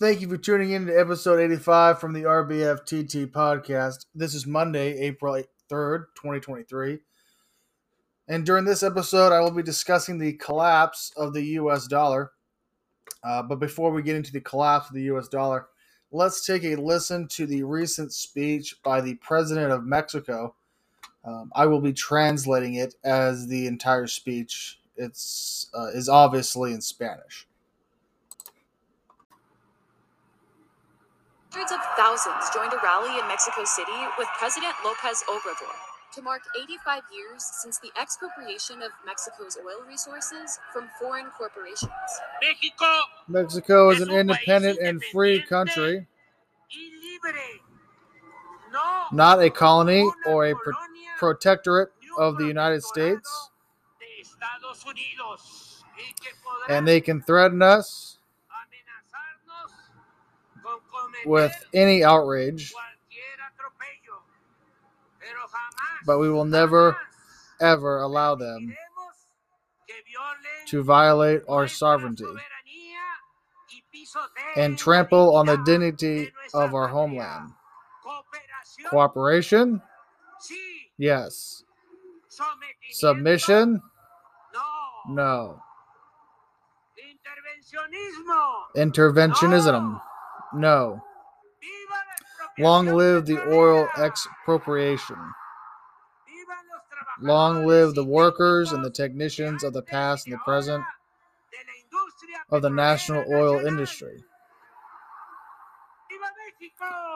Thank you for tuning in to episode 85 from the RBFTT podcast. This is Monday, April 3rd, 2023. And during this episode, I will be discussing the collapse of the U.S. dollar. But before we get into the collapse of the U.S. dollar, let's take a listen to the recent speech by the president of Mexico. I will be translating it as the entire speech. It's obviously in Spanish. Hundreds of thousands joined a rally in Mexico City with President López Obrador to mark 85 years since the expropriation of Mexico's oil resources from foreign corporations. Mexico is an independent and free country, not a colony or a protectorate of the United States, and they can threaten us with any outrage, but we will never, ever allow them to violate our sovereignty and trample on the dignity of our homeland. Cooperation? Yes. Submission? No. Interventionism? No. Long live the oil expropriation. Long live the workers and the technicians of the past and the present of the national oil industry.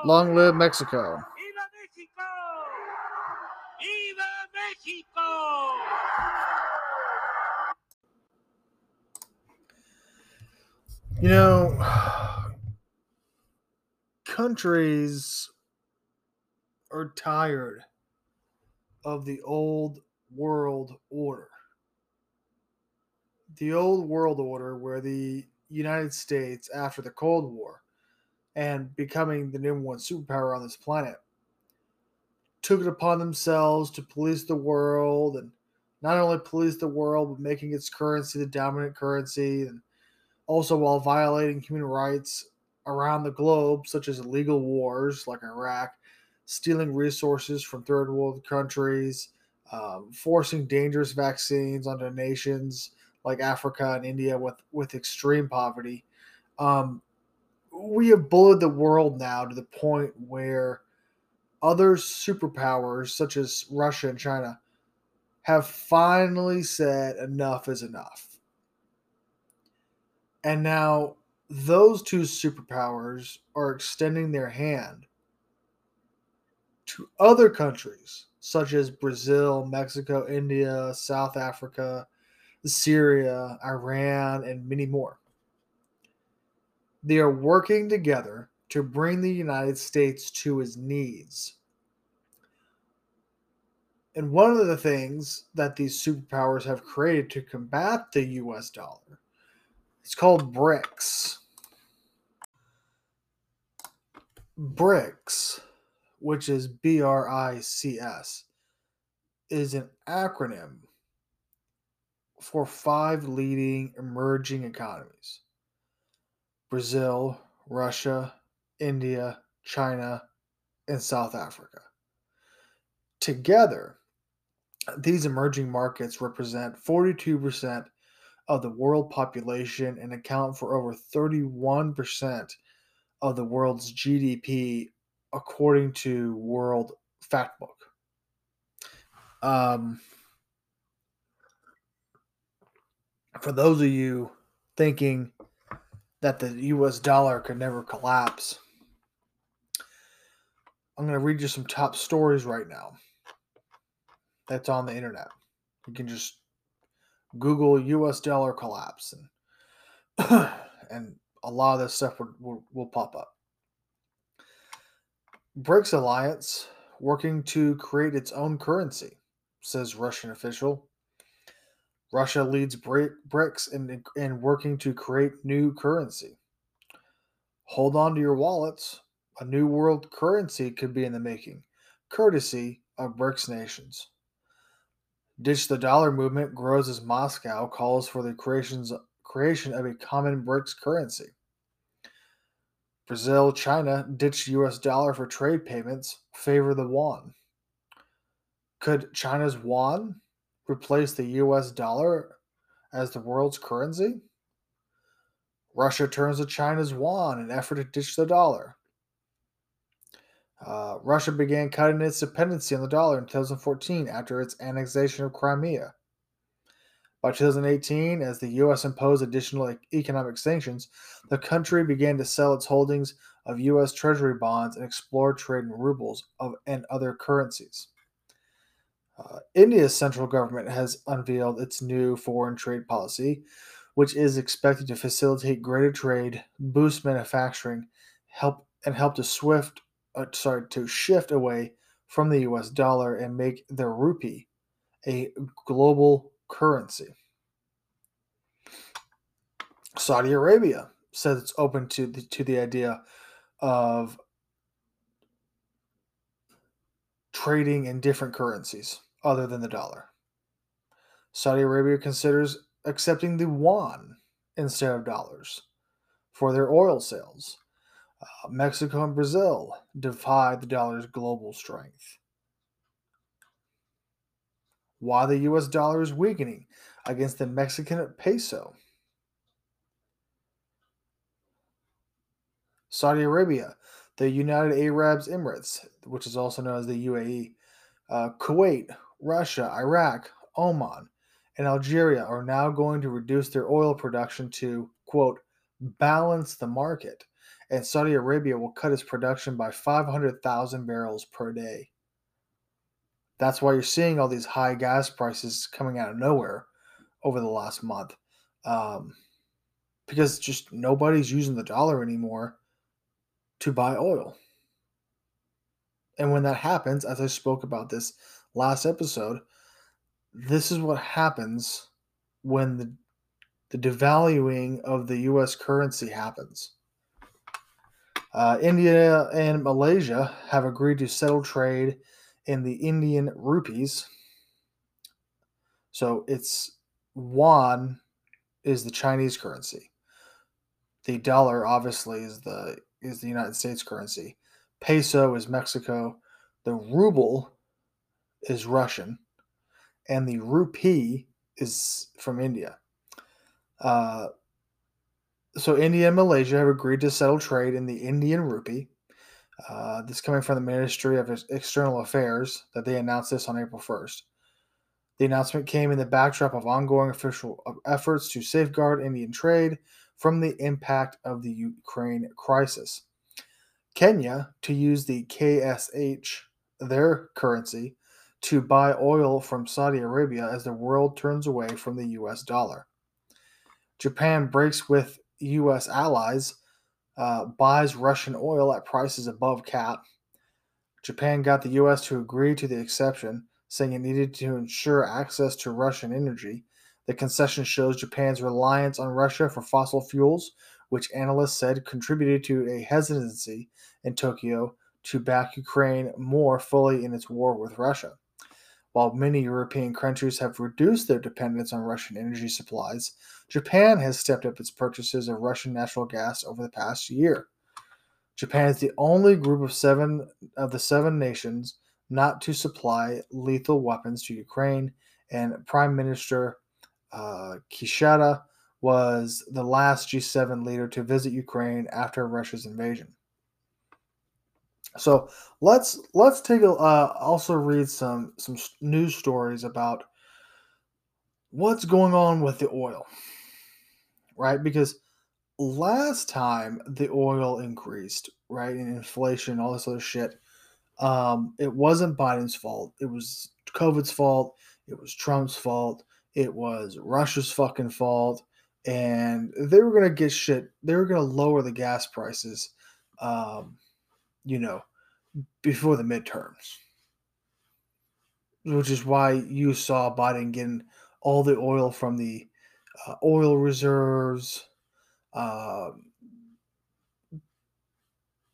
Long live Mexico. You know, countries are tired of the old world order. The old world order where the United States, after the Cold War and becoming the number one superpower on this planet, took it upon themselves to police the world, and not only police the world, but making its currency the dominant currency, and also while violating human rights around the globe, such as illegal wars like Iraq, stealing resources from third world countries, forcing dangerous vaccines onto nations like Africa and India with extreme poverty. We have bullied the world now to the point where other superpowers, such as Russia and China, have finally said enough is enough. And now those two superpowers are extending their hand to other countries such as Brazil, Mexico, India, South Africa, Syria, Iran, and many more. They are working together to bring the United States to its knees. And one of the things that these superpowers have created to combat the U.S. dollar, it's called BRICS. BRICS, which is BRICS, is an acronym for five leading emerging economies: Brazil, Russia, India, China, and South Africa. Together, these emerging markets represent 42% of the world population and account for over 31% of the world's GDP, according to World Factbook. For those of you thinking that the U.S. dollar could never collapse, I'm going to read you some top stories right now that's on the internet. You can just Google U.S. dollar collapse, and a lot of this stuff will pop up. BRICS alliance working to create its own currency, says Russian official. Russia leads BRICS in working to create new currency. Hold on to your wallets. A new world currency could be in the making, courtesy of BRICS nations. Ditch the dollar movement grows as Moscow calls for the creation of a common BRICS currency. Brazil, China ditch U.S. dollar for trade payments, favor the yuan. Could China's yuan replace the U.S. dollar as the world's currency? Russia turns to China's yuan in an effort to ditch the dollar. Russia began cutting its dependency on the dollar in 2014 after its annexation of Crimea. By 2018, as the U.S. imposed additional economic sanctions, the country began to sell its holdings of U.S. Treasury bonds and explore trade in rubles and other currencies. India's central government has unveiled its new foreign trade policy, which is expected to facilitate greater trade, boost manufacturing, help to shift away from the U.S. dollar and make the rupee a global currency. Saudi Arabia says it's open to the idea of trading in different currencies other than the dollar. Saudi Arabia considers accepting the yuan instead of dollars for their oil sales. Mexico and Brazil defy the dollar's global strength. Why the U.S. dollar is weakening against the Mexican peso. Saudi Arabia, the United Arab Emirates, which is also known as the UAE, Kuwait, Russia, Iraq, Oman, and Algeria are now going to reduce their oil production to, quote, balance the market. And Saudi Arabia will cut its production by 500,000 barrels per day. That's why you're seeing all these high gas prices coming out of nowhere over the last month. Because just nobody's using the dollar anymore to buy oil. And when that happens, as I spoke about this last episode, this is what happens when the devaluing of the U.S. currency happens. India and Malaysia have agreed to settle trade in the Indian rupees. So it's yuan is the Chinese currency. The dollar obviously is the United States currency. Peso is Mexico. The ruble is Russian, and the rupee is from India. So India and Malaysia have agreed to settle trade in the Indian rupee. This coming from the Ministry of External Affairs that they announced this on April 1st. The announcement came in the backdrop of ongoing official efforts to safeguard Indian trade from the impact of the Ukraine crisis. Kenya to use the KSH, their currency, to buy oil from Saudi Arabia as the world turns away from the U.S. dollar. Japan breaks with U.S. allies, buys Russian oil at prices above cap. Japan got the U.S. to agree to the exception, saying it needed to ensure access to Russian energy. The concession shows Japan's reliance on Russia for fossil fuels, which analysts said contributed to a hesitancy in Tokyo to back Ukraine more fully in its war with Russia. While many European countries have reduced their dependence on Russian energy supplies, Japan has stepped up its purchases of Russian natural gas over the past year. Japan is the only group of the seven nations not to supply lethal weapons to Ukraine, and Prime Minister Kishida was the last G7 leader to visit Ukraine after Russia's invasion. So let's take also read some news stories about what's going on with the oil, right? Because last time the oil increased, right, and inflation, all this other shit, it wasn't Biden's fault. It was COVID's fault. It was Trump's fault. It was Russia's fucking fault. And they were going to get shit. They were going to lower the gas prices, before the midterms, which is why you saw Biden getting all the oil from the oil reserves,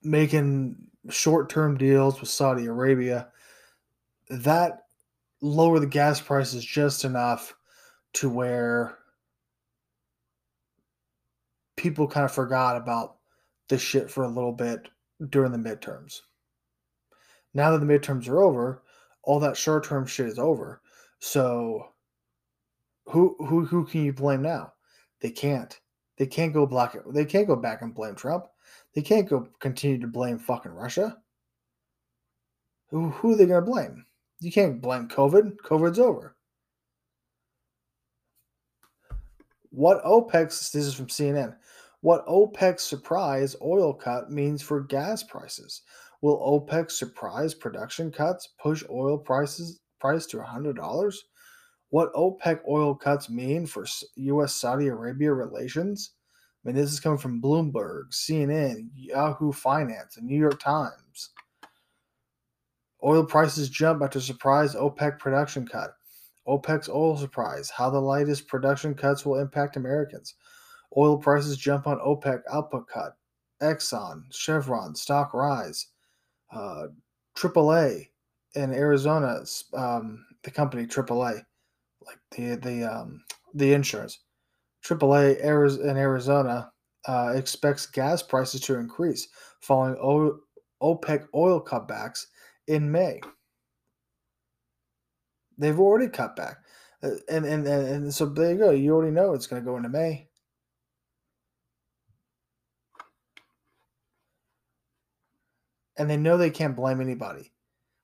making short-term deals with Saudi Arabia. That lowered the gas prices just enough to where people kind of forgot about this shit for a little bit during the midterms. Now that the midterms are over, all that short-term shit is over. So who can you blame now? They can't. They can't go black. They can't go back and blame Trump. They can't go continue to blame fucking Russia. Who are they going to blame? You can't blame COVID. COVID's over. This is from CNN. What OPEC's surprise oil cut means for gas prices. Will OPEC's surprise production cuts push oil price to $100? What OPEC oil cuts mean for U.S.-Saudi Arabia relations? I mean, this is coming from Bloomberg, CNN, Yahoo Finance, and New York Times. Oil prices jump after surprise OPEC production cut. OPEC's oil surprise, how the latest production cuts will impact Americans. Oil prices jump on OPEC output cut. Exxon, Chevron, stock rise. AAA in Arizona, the company AAA, like the insurance. AAA in Arizona expects gas prices to increase following OPEC oil cutbacks in May. They've already cut back. And so there you go. You already know it's going to go into May. And they know they can't blame anybody.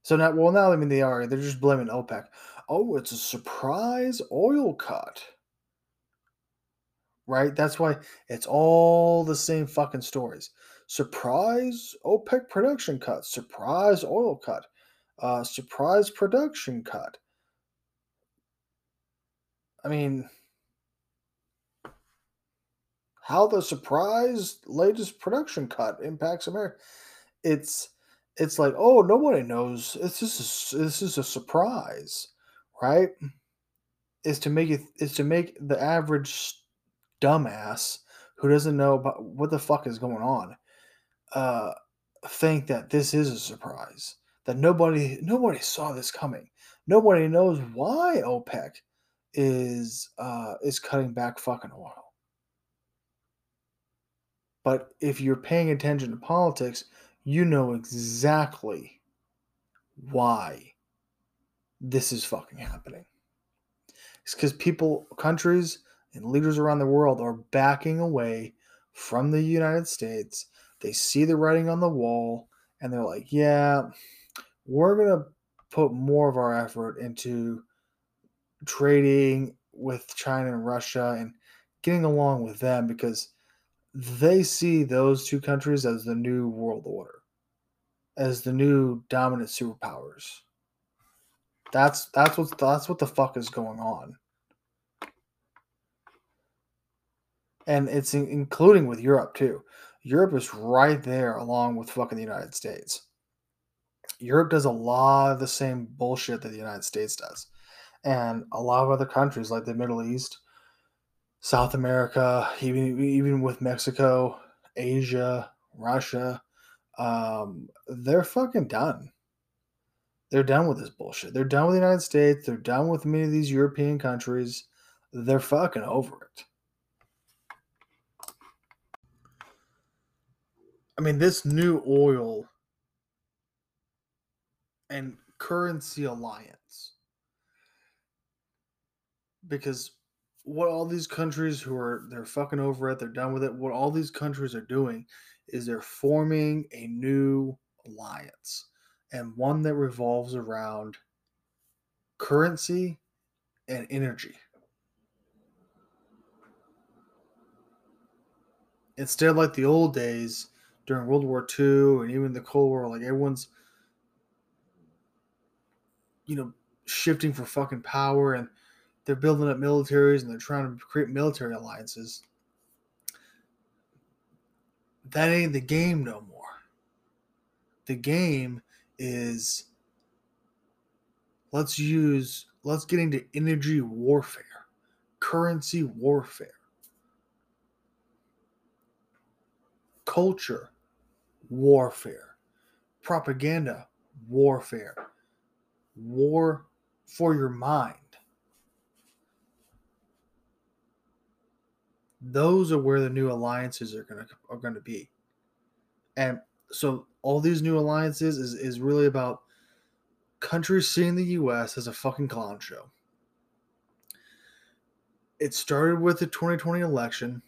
So now, they are. They're just blaming OPEC. Oh, it's a surprise oil cut. Right? That's why it's all the same fucking stories. Surprise OPEC production cut. Surprise oil cut. Surprise production cut. I mean, how the surprise latest production cut impacts America. It's like, oh, nobody knows. This is a surprise, right? It's to make the average dumbass who doesn't know about what the fuck is going on think that this is a surprise, that nobody saw this coming. Nobody knows why OPEC is cutting back fucking oil. But if you're paying attention to politics, you know exactly why this is fucking happening. It's because countries and leaders around the world are backing away from the United States. They see the writing on the wall and they're like, yeah, we're going to put more of our effort into trading with China and Russia and getting along with them because they see those two countries as the new world order. As the new dominant superpowers. That's what the fuck is going on, and it's including with Europe too. Europe is right there along with fucking the United States. Europe does a lot of the same bullshit that the United States does, and a lot of other countries like the Middle East, South America, even with Mexico, Asia, Russia. They're fucking done. They're done with this bullshit. They're done with the United States. They're done with many of these European countries. They're fucking over it. I mean, this new oil and currency alliance, because what all these countries they're fucking over it. They're done with it. What all these countries are doing is they're forming a new alliance, and one that revolves around currency and energy. Instead of like the old days during World War II and even the Cold War, like everyone's, shifting for fucking power and they're building up militaries and they're trying to create military alliances. That ain't the game no more. The game is let's get into energy warfare, currency warfare, culture warfare, propaganda warfare, war for your mind. Those are where the new alliances are going to be. And so all these new alliances is really about countries seeing the U.S. as a fucking clown show. It started with the 2020 election.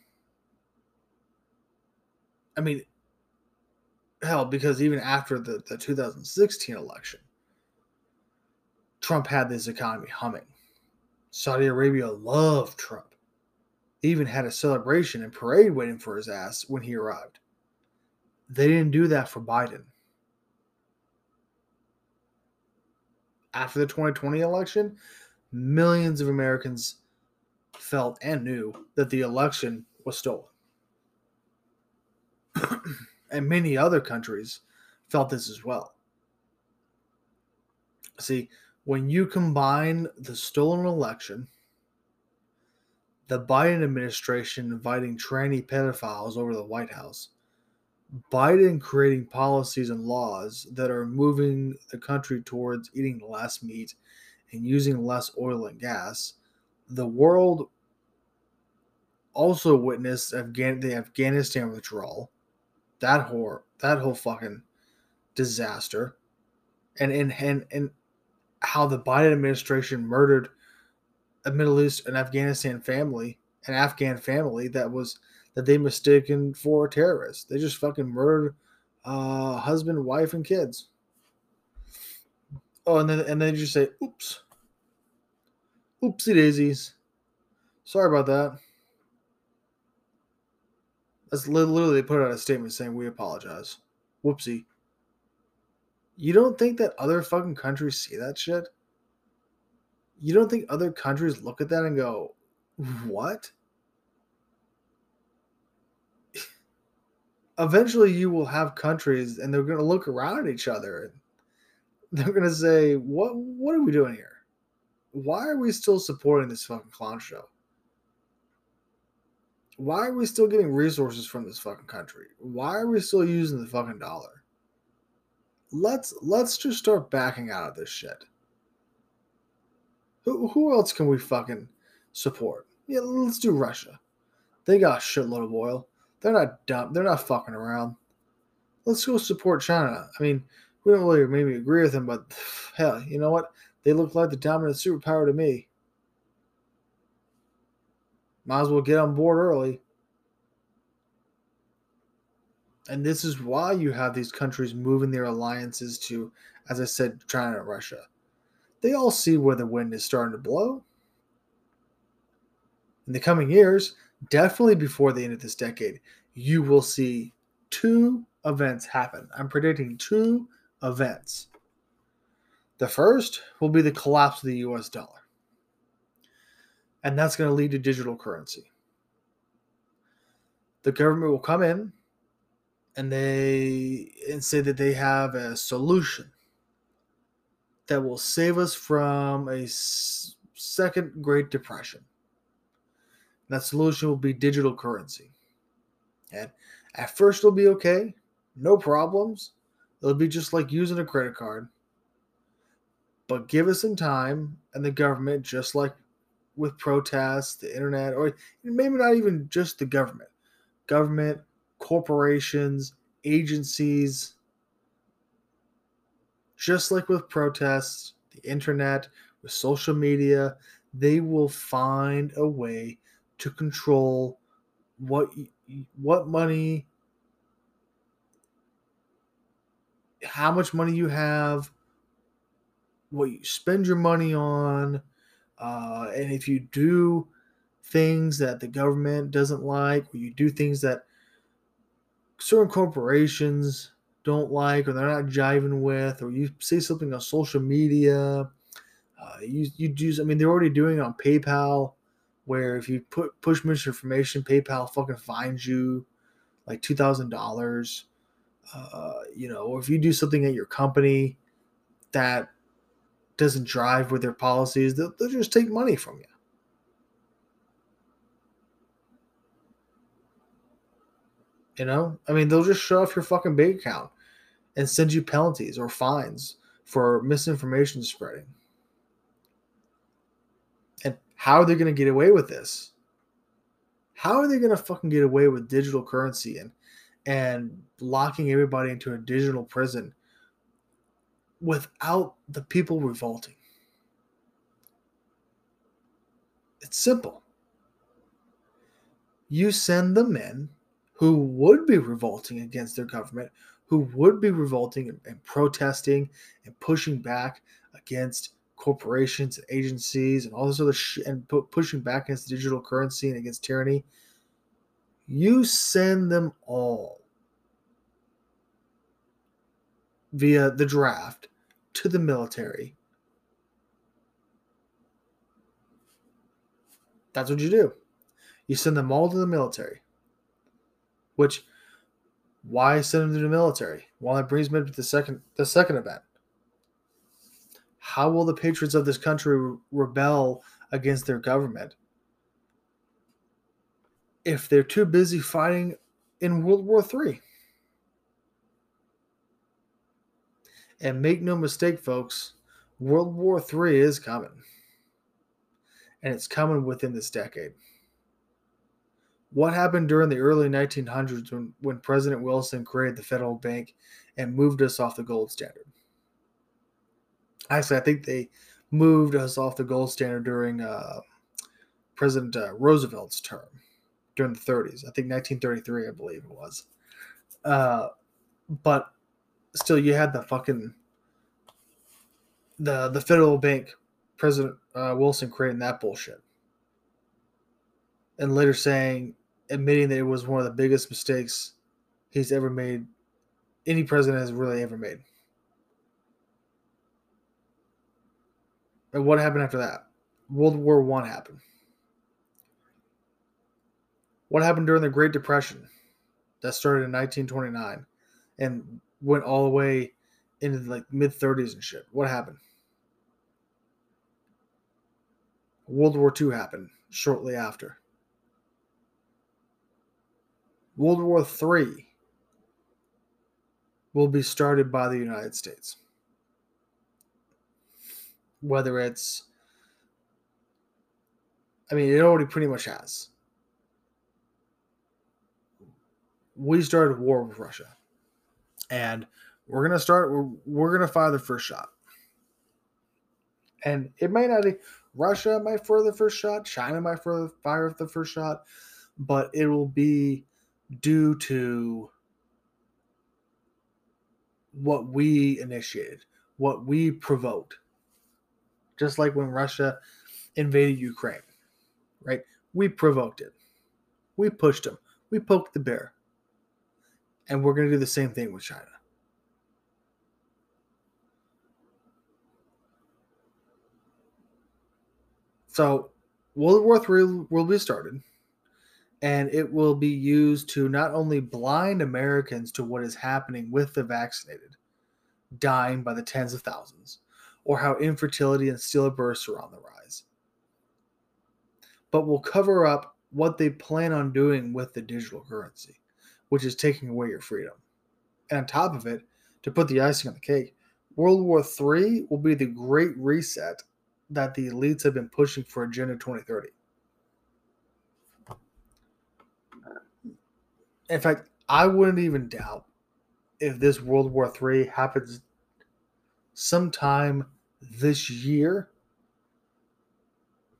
I mean, hell, because even after the 2016 election, Trump had this economy humming. Saudi Arabia loved Trump. They even had a celebration and parade waiting for his ass when he arrived. They didn't do that for Biden. After the 2020 election, millions of Americans felt and knew that the election was stolen. And many other countries felt this as well. See, when you combine the stolen election, the Biden administration inviting tranny pedophiles over to the White House, Biden creating policies and laws that are moving the country towards eating less meat and using less oil and gas, the world also witnessed the Afghanistan withdrawal, that whole fucking disaster, and how the Biden administration murdered a Middle East and Afghanistan family, an Afghan family that they mistaken for terrorists. They just fucking murdered husband, wife, and kids. Oh, and then you just say, oops. Oopsie daisies. Sorry about that. That's literally, they put out a statement saying, we apologize. Whoopsie. You don't think that other fucking countries see that shit? You don't think other countries look at that and go, what? Eventually you will have countries and they're going to look around at each other and they're going to say, what are we doing here? Why are we still supporting this fucking clown show? Why are we still getting resources from this fucking country? Why are we still using the fucking dollar? Let's just start backing out of this shit. Who else can we fucking support? Yeah, let's do Russia. They got a shitload of oil. They're not dumb. They're not fucking around. Let's go support China. I mean, we don't really maybe agree with them, but hell, you know what? They look like the dominant superpower to me. Might as well get on board early. And this is why you have these countries moving their alliances to, as I said, China and Russia. They all see where the wind is starting to blow. In the coming years, definitely before the end of this decade, you will see two events happen. I'm predicting two events. The first will be the collapse of the U.S. dollar. And that's going to lead to digital currency. The government will come in and say that they have a solution that will save us from a second Great Depression. And that solution will be digital currency. And at first it'll be okay, no problems. It'll be just like using a credit card. But give us some time, and the government, just like with protests, the internet, or maybe not even just the government, corporations, agencies, just like with protests, the internet, with social media, they will find a way to control what money, how much money you have, what you spend your money on, and if you do things that the government doesn't like, or you do things that certain corporations don't like, or they're not jiving with, or you say something on social media, you do. I mean, they're already doing it on PayPal, where if you push misinformation, PayPal fucking fines you like $2,000. Or if you do something at your company that doesn't drive with their policies, they'll just take money from you. You know? I mean, they'll just shut off your fucking bank account and send you penalties or fines for misinformation spreading. And how are they going to get away with this? How are they going to fucking get away with digital currency and, and locking everybody into a digital prison without the people revolting. It's simple. You send the men who would be revolting against their government, who would be revolting and protesting and pushing back against corporations and agencies and all this other shit, and pushing back against digital currency and against tyranny. You send them all via the draft to the military. That's what you do. You send them all to the military. Which, why send them to the military? Well, that brings me to the second event. How will the patriots of this country rebel against their government if they're too busy fighting in World War III? And make no mistake, folks, World War III is coming. And it's coming within this decade. What happened during the early 1900s when President Wilson created the Federal Bank and moved us off the gold standard? Actually, I think they moved us off the gold standard during President Roosevelt's term, during the 30s. I think 1933, I believe it was. But still, you had the fucking the Federal Bank, President Wilson creating that bullshit. And later admitting that it was one of the biggest mistakes he's ever made, any president has really ever made. And what happened after that? World War I happened. What happened during the Great Depression? That started in 1929 and went all the way into the mid-30s and shit. What happened? World War II happened shortly after. World War III will be started by the United States. Whether it's, it already pretty much has. We started a war with Russia. And we're going to fire the first shot. And it might not be, Russia might fire the first shot, China might fire the first shot, but it will be due to what we initiated, what we provoked. Just like when Russia invaded Ukraine, right? We provoked it. We pushed them. We poked the bear. And we're going to do the same thing with China. So World War III will be started. And it will be used to not only blind Americans to what is happening with the vaccinated, dying by the tens of thousands, or how infertility and stillbirths are on the rise, but will cover up what they plan on doing with the digital currency, which is taking away your freedom. And on top of it, to put the icing on the cake, World War III will be the great reset that the elites have been pushing for Agenda 2030. In fact, I wouldn't even doubt if this World War III happens sometime this year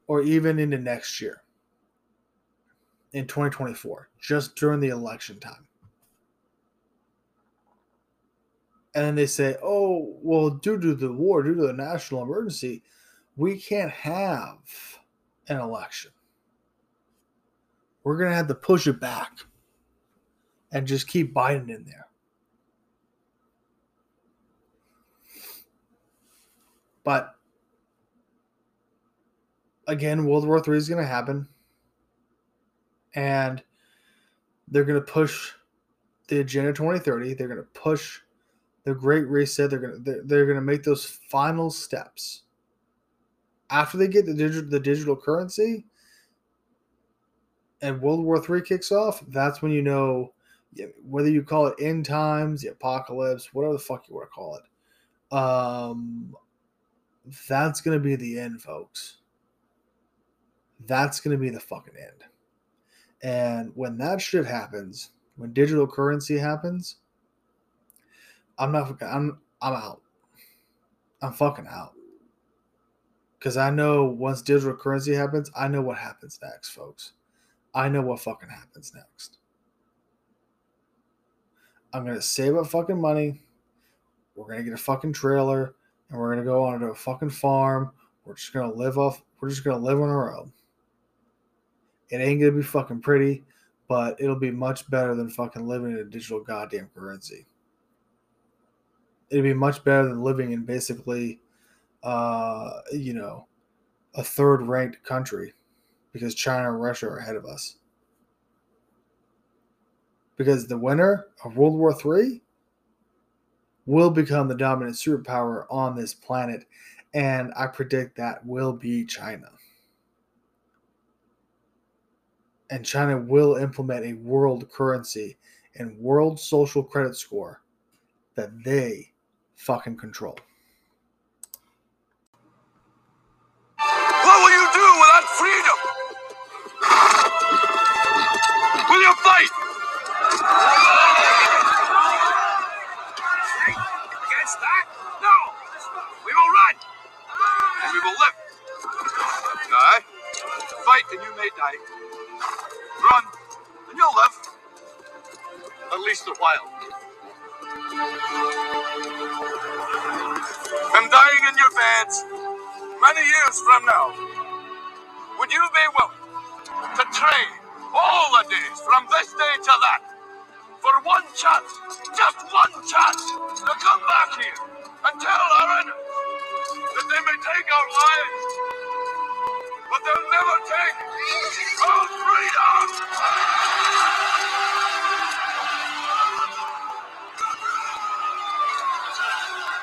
or even into next year, in 2024, just during the election time. And then they say, oh, well, due to the war, due to the national emergency, we can't have an election. We're going to have to push it back. And just keep Biden in there. But again, World War III is going to happen. And they're going to push the Agenda 2030. They're going to push the Great Reset. They're going to make those final steps. After they get the digital currency and World War III kicks off, that's when you know, whether you call it end times, the apocalypse, whatever the fuck you want to call it, that's going to be the end, folks. That's going to be the fucking end. And when that shit happens, When digital currency happens, I'm out. I'm fucking out. Because I know once digital currency happens, I know what happens next, folks. I know what fucking happens next. I'm going to save up fucking money. We're going to get a fucking trailer. And we're going to go onto a fucking farm. We're just going to live on our own. It ain't going to be fucking pretty, but it'll be much better than fucking living in a digital goddamn currency. It'd be much better than living in basically, a third-ranked country because China and Russia are ahead of us. Because the winner of World War III will become the dominant superpower on this planet, and I predict that will be China. And China will implement a world currency and world social credit score that they fucking control. What will you do without freedom? Will you fight? Against that? No! We will run! And we will live. Die. Fight and you may die. Run and you'll live. At least a while. And dying in your beds many years from now, would you be willing to trade all the days from this day to that for one chance, just one chance, to come back here and tell our enemies that they may take our lives, but they'll never take